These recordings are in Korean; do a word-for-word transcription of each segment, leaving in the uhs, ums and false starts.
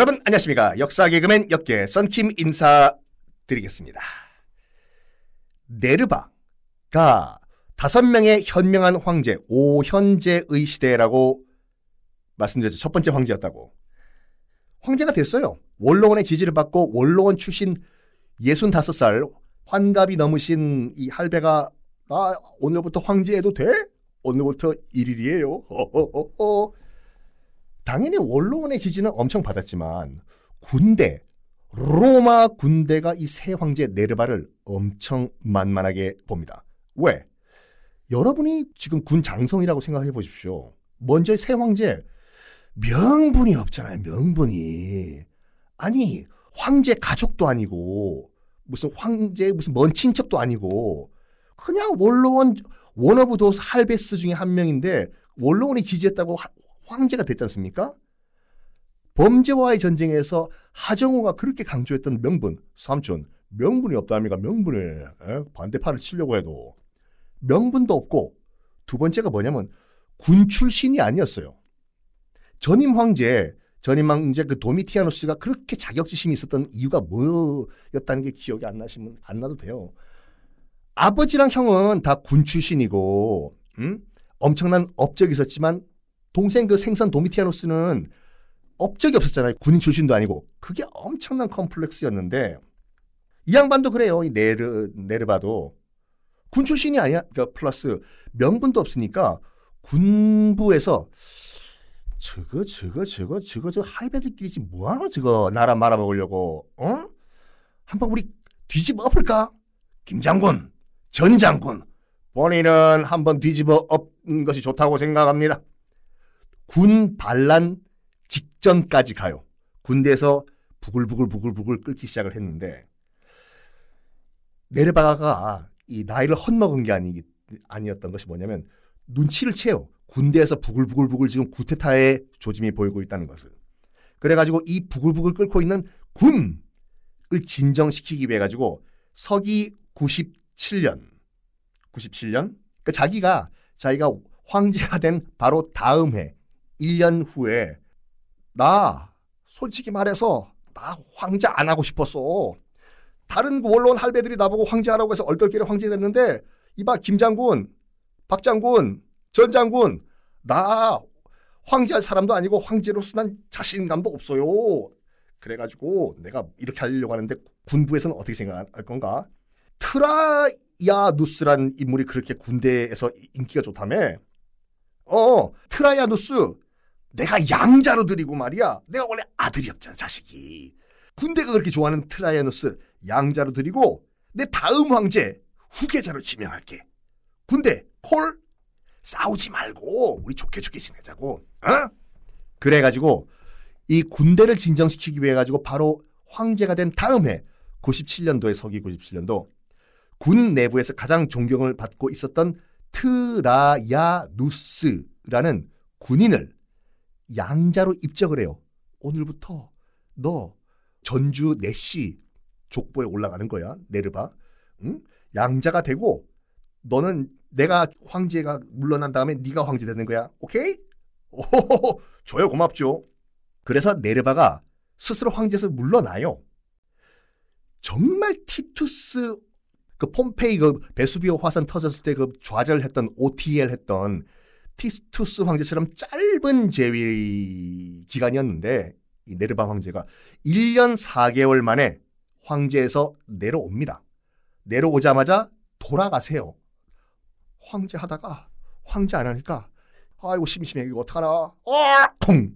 여러분 안녕하십니까. 역사 개그맨 역계 썬킴 인사드리겠습니다. 네르바가 다섯 명의 현명한 황제, 오현제의 시대라고 말씀드렸죠. 첫 번째 황제였다고. 황제가 됐어요. 원로원의 지지를 받고 원로원 출신 예순다섯 살 환갑이 넘으신 이 할배가 아, 오늘부터 황제해도 돼? 오늘부터 일일이에요. 어허허허. 당연히 원로원의 지지는 엄청 받았지만 군대, 로마 군대가 이 새 황제 네르바를 엄청 만만하게 봅니다. 왜? 여러분이 지금 군 장성이라고 생각해 보십시오. 먼저 새 황제 명분이 없잖아요. 명분이. 아니 황제 가족도 아니고 무슨 황제 무슨 먼 친척도 아니고 그냥 원로원 원오브도 할베스 중에 한 명인데 원로원이 지지했다고 하, 황제가 됐지 않습니까? 범죄와의 전쟁에서 하정우가 그렇게 강조했던 명분. 삼촌 명분이 없답니다. 명분이. 에? 반대파를 치려고 해도. 명분도 없고 두 번째가 뭐냐면 군 출신이 아니었어요. 전임 황제, 전임 황제 그 도미티아누스가 그렇게 자격지심이 있었던 이유가 뭐였다는 게 기억이 안 나시면 안 나도 돼요. 아버지랑 형은 다 군 출신이고 음? 엄청난 업적이 있었지만 동생 그 생선 도미티아누스는 업적이 없었잖아요. 군인 출신도 아니고. 그게 엄청난 컴플렉스였는데 이 양반도 그래요. 이 네르, 네르바도. 군 출신이 아니야. 그러니까 플러스 명분도 없으니까 군부에서 저거 저거 저거 저거 저 할배들끼리 지금 뭐하노 저거 나라 말아먹으려고 어? 한번 우리 뒤집어 엎을까? 김장군, 전장군 본인은 한번 뒤집어 엎는 것이 좋다고 생각합니다. 군 반란 직전까지 가요. 군대에서 부글부글 부글부글 끓기 시작을 했는데 네르바가 이 나이를 헛먹은 게 아니, 아니었던 것이 뭐냐면 눈치를 채요. 군대에서 부글부글부글 지금 구태타의 조짐이 보이고 있다는 것을. 그래가지고 이 부글부글 끓고 있는 군을 진정시키기 위해 가지고 서기 구십칠 년, 구십칠 년? 그러니까 자기가 자기가 황제가 된 바로 다음 해, 일 년 후에 나 솔직히 말해서 나 황제 안 하고 싶었어. 다른 원로원 할배들이 나보고 황제하라고 해서 얼떨결에 황제 됐는데 이봐 김장군, 박장군, 전장군 나 황제할 사람도 아니고 황제로서 난 자신감도 없어요. 그래가지고 내가 이렇게 하려고 하는데 군부에서는 어떻게 생각할 건가? 트라야누스란 인물이 그렇게 군대에서 인기가 좋다며? 어, 트라야누스 내가 양자로 드리고 말이야. 내가 원래 아들이 없잖아 자식이. 군대가 그렇게 좋아하는 트라이아누스 양자로 드리고 내 다음 황제 후계자로 지명할게. 군대 콜 싸우지 말고 우리 좋게 좋게 지내자고. 어? 그래가지고 이 군대를 진정시키기 위해 가지고 바로 황제가 된 다음 해 구십칠 년도에 서기 구십칠 년도 군 내부에서 가장 존경을 받고 있었던 트라야누스라는 군인을 양자로 입적을 해요. 오늘부터 너 전주 내시 족보에 올라가는 거야. 네르바. 응? 양자가 되고 너는 내가 황제가 물러난 다음에 네가 황제 되는 거야. 오케이? 오호호호. 줘요. 고맙죠. 그래서 네르바가 스스로 황제에서 물러나요. 정말 티투스 그 폼페이 그 베수비오 화산 터졌을 때 그 좌절했던 오티엘 했던 티투스 황제처럼 짧은 재위 기간이었는데 이 네르바 황제가 일 년 사 개월 만에 황제에서 내려옵니다. 내려오자마자 돌아가세요. 황제 하다가 황제 안 하니까 아이고 심심해 이거 어떡하나 어! 통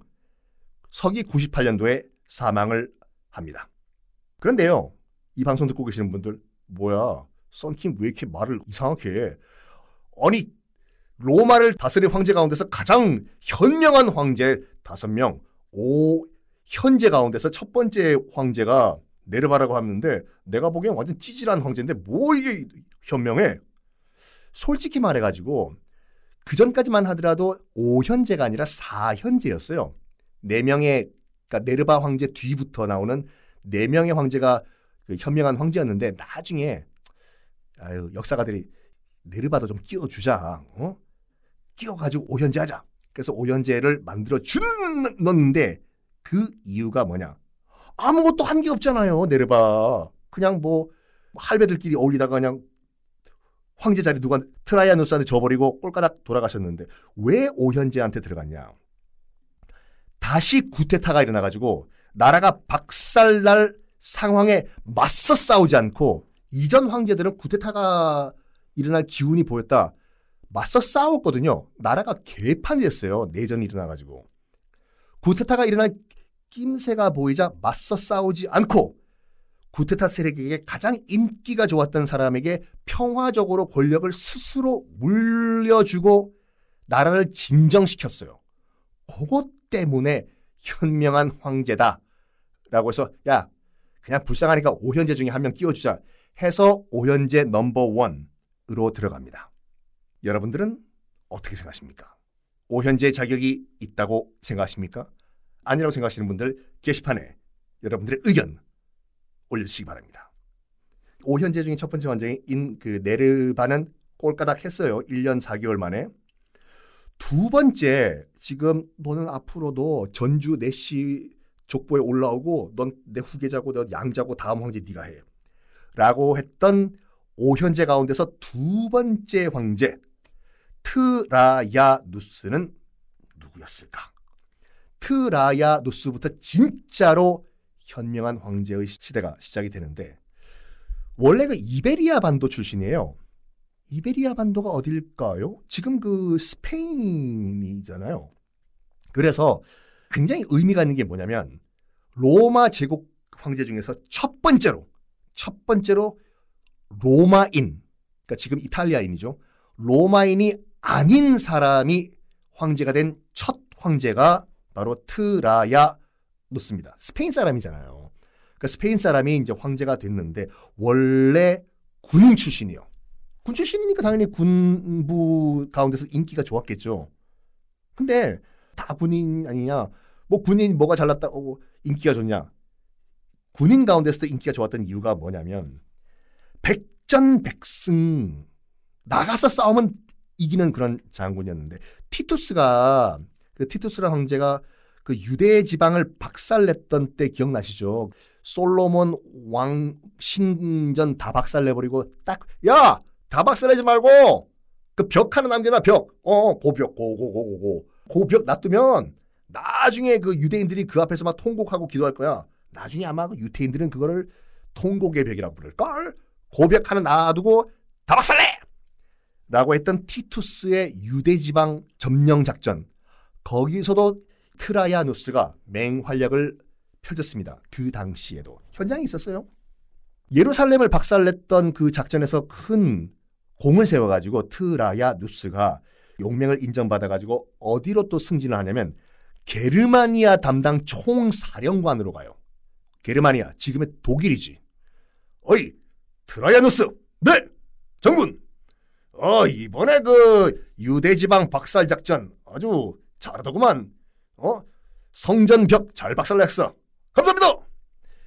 서기 구십팔 년도에 사망을 합니다. 그런데요 이 방송 듣고 계시는 분들 뭐야 썬킴 왜 이렇게 말을 이상하게 해. 아니 로마를 다스린 황제 가운데서 가장 현명한 황제 다섯 명 오 현재 가운데서 첫 번째 황제가 네르바라고 하는데 내가 보기엔 완전 찌질한 황제인데 뭐 이게 현명해. 솔직히 말해가지고 그전까지만 하더라도 오 현제가 아니라 사 현제였어요. 네 명의 그러니까 네르바 황제 뒤부터 나오는 네 명의 황제가 그 현명한 황제였는데 나중에 아유 역사가들이 네르바도 좀 끼워주자. 어? 끼워가지고 오현제 하자. 그래서 오현제를 만들어주는데 그 이유가 뭐냐? 아무것도 한 게 없잖아요. 네르바. 그냥 뭐 할배들끼리 어울리다가 그냥 황제 자리 누가 트라이아누스한테 져버리고 꼴까닥 돌아가셨는데 왜 오현제한테 들어갔냐? 다시 구테타가 일어나가지고 나라가 박살날 상황에 맞서 싸우지 않고 이전 황제들은 구테타가 일어날 기운이 보였다. 맞서 싸웠거든요. 나라가 개판이 됐어요. 내전이 일어나가지고. 구테타가 일어날 낌새가 보이자 맞서 싸우지 않고 구테타 세력에게 가장 인기가 좋았던 사람에게 평화적으로 권력을 스스로 물려주고 나라를 진정시켰어요. 그것 때문에 현명한 황제다. 라고 해서 야 그냥 불쌍하니까 오현제 중에 한 명 끼워주자 해서 오현제 넘버원으로 들어갑니다. 여러분들은 어떻게 생각하십니까? 오현제의 자격이 있다고 생각하십니까? 아니라고 생각하시는 분들 게시판에 여러분들의 의견 올려주시기 바랍니다. 오현제 중에 첫 번째 황제인 그 네르바는 꼴까닥 했어요. 일 년 사 개월 만에. 두 번째, 지금 너는 앞으로도 전주 내시 족보에 올라오고 넌 내 후계자고 넌 양자고 다음 황제 네가 해. 라고 했던 오현제 가운데서 두 번째 황제 트라야누스는 누구였을까? 트라야누스부터 진짜로 현명한 황제의 시대가 시작이 되는데 원래 그 이베리아 반도 출신이에요. 이베리아 반도가 어딜까요? 지금 그 스페인이잖아요. 그래서 굉장히 의미가 있는 게 뭐냐면 로마 제국 황제 중에서 첫 번째로 첫 번째로 로마인, 그러니까 지금 이탈리아인이죠. 로마인이 아닌 사람이 황제가 된 첫 황제가 바로 트라야누스입니다. 스페인 사람이잖아요. 그러니까 스페인 사람이 이제 황제가 됐는데 원래 군인 출신이요. 군 출신이니까 당연히 군부 가운데서 인기가 좋았겠죠. 근데 다 군인 아니냐? 뭐 군인 뭐가 잘났다고 인기가 좋냐? 군인 가운데서도 인기가 좋았던 이유가 뭐냐면 백전백승 나가서 싸우면 이기는 그런 장군이었는데 티투스가 그 티투스란 황제가 그 유대 지방을 박살냈던 때 기억나시죠? 솔로몬 왕 신전 다 박살내버리고 딱 야! 다 박살내지 말고 그 벽 하나 남겨놔 벽. 어, 고벽 고고고고고. 고벽 놔두면 나중에 그 유대인들이 그 앞에서 막 통곡하고 기도할 거야. 나중에 아마 그 유태인들은 그거를 통곡의 벽이라고 부를걸. 고벽 하나 놔두고 다 박살내! 라고 했던 티투스의 유대 지방 점령 작전. 거기서도 트라야누스가 맹활약을 펼쳤습니다. 그 당시에도 현장에 있었어요. 예루살렘을 박살냈던 그 작전에서 큰 공을 세워가지고 트라야누스가 용맹을 인정받아가지고 어디로 또 승진을 하냐면 게르마니아 담당 총사령관으로 가요. 게르마니아, 지금의 독일이지. 어이, 트라야누스, 네, 장군. 어, 이번에 그 유대지방 박살작전 아주 잘하더구만. 어, 성전벽 잘 박살냈어. 감사합니다.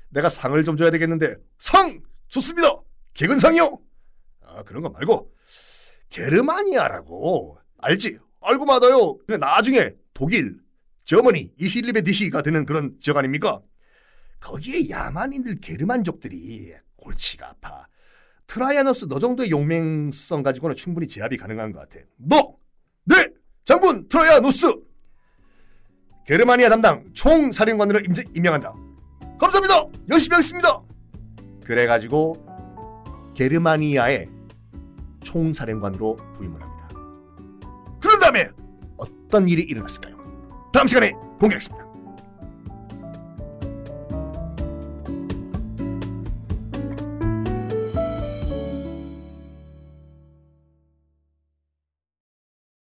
내가 상을 좀 줘야 되겠는데 상! 좋습니다! 개근상이요! 아 그런 거 말고 게르마니아라고 알지? 알고 마다요. 근데 나중에 독일, 저머니, 이힐리베디히가 되는 그런 지역 아닙니까? 거기에 야만인들 게르만족들이 골치가 아파. 트라이아너스 너 정도의 용맹성 가지고는 충분히 제압이 가능한 것 같아. 너! 네! 장군 트라이아누스! 게르마니아 담당 총사령관으로 임제, 임명한다. 감사합니다. 열심히 하겠습니다. 그래가지고 게르마니아의 총사령관으로 부임을 합니다. 그런 다음에 어떤 일이 일어났을까요? 다음 시간에 공개하겠습니다.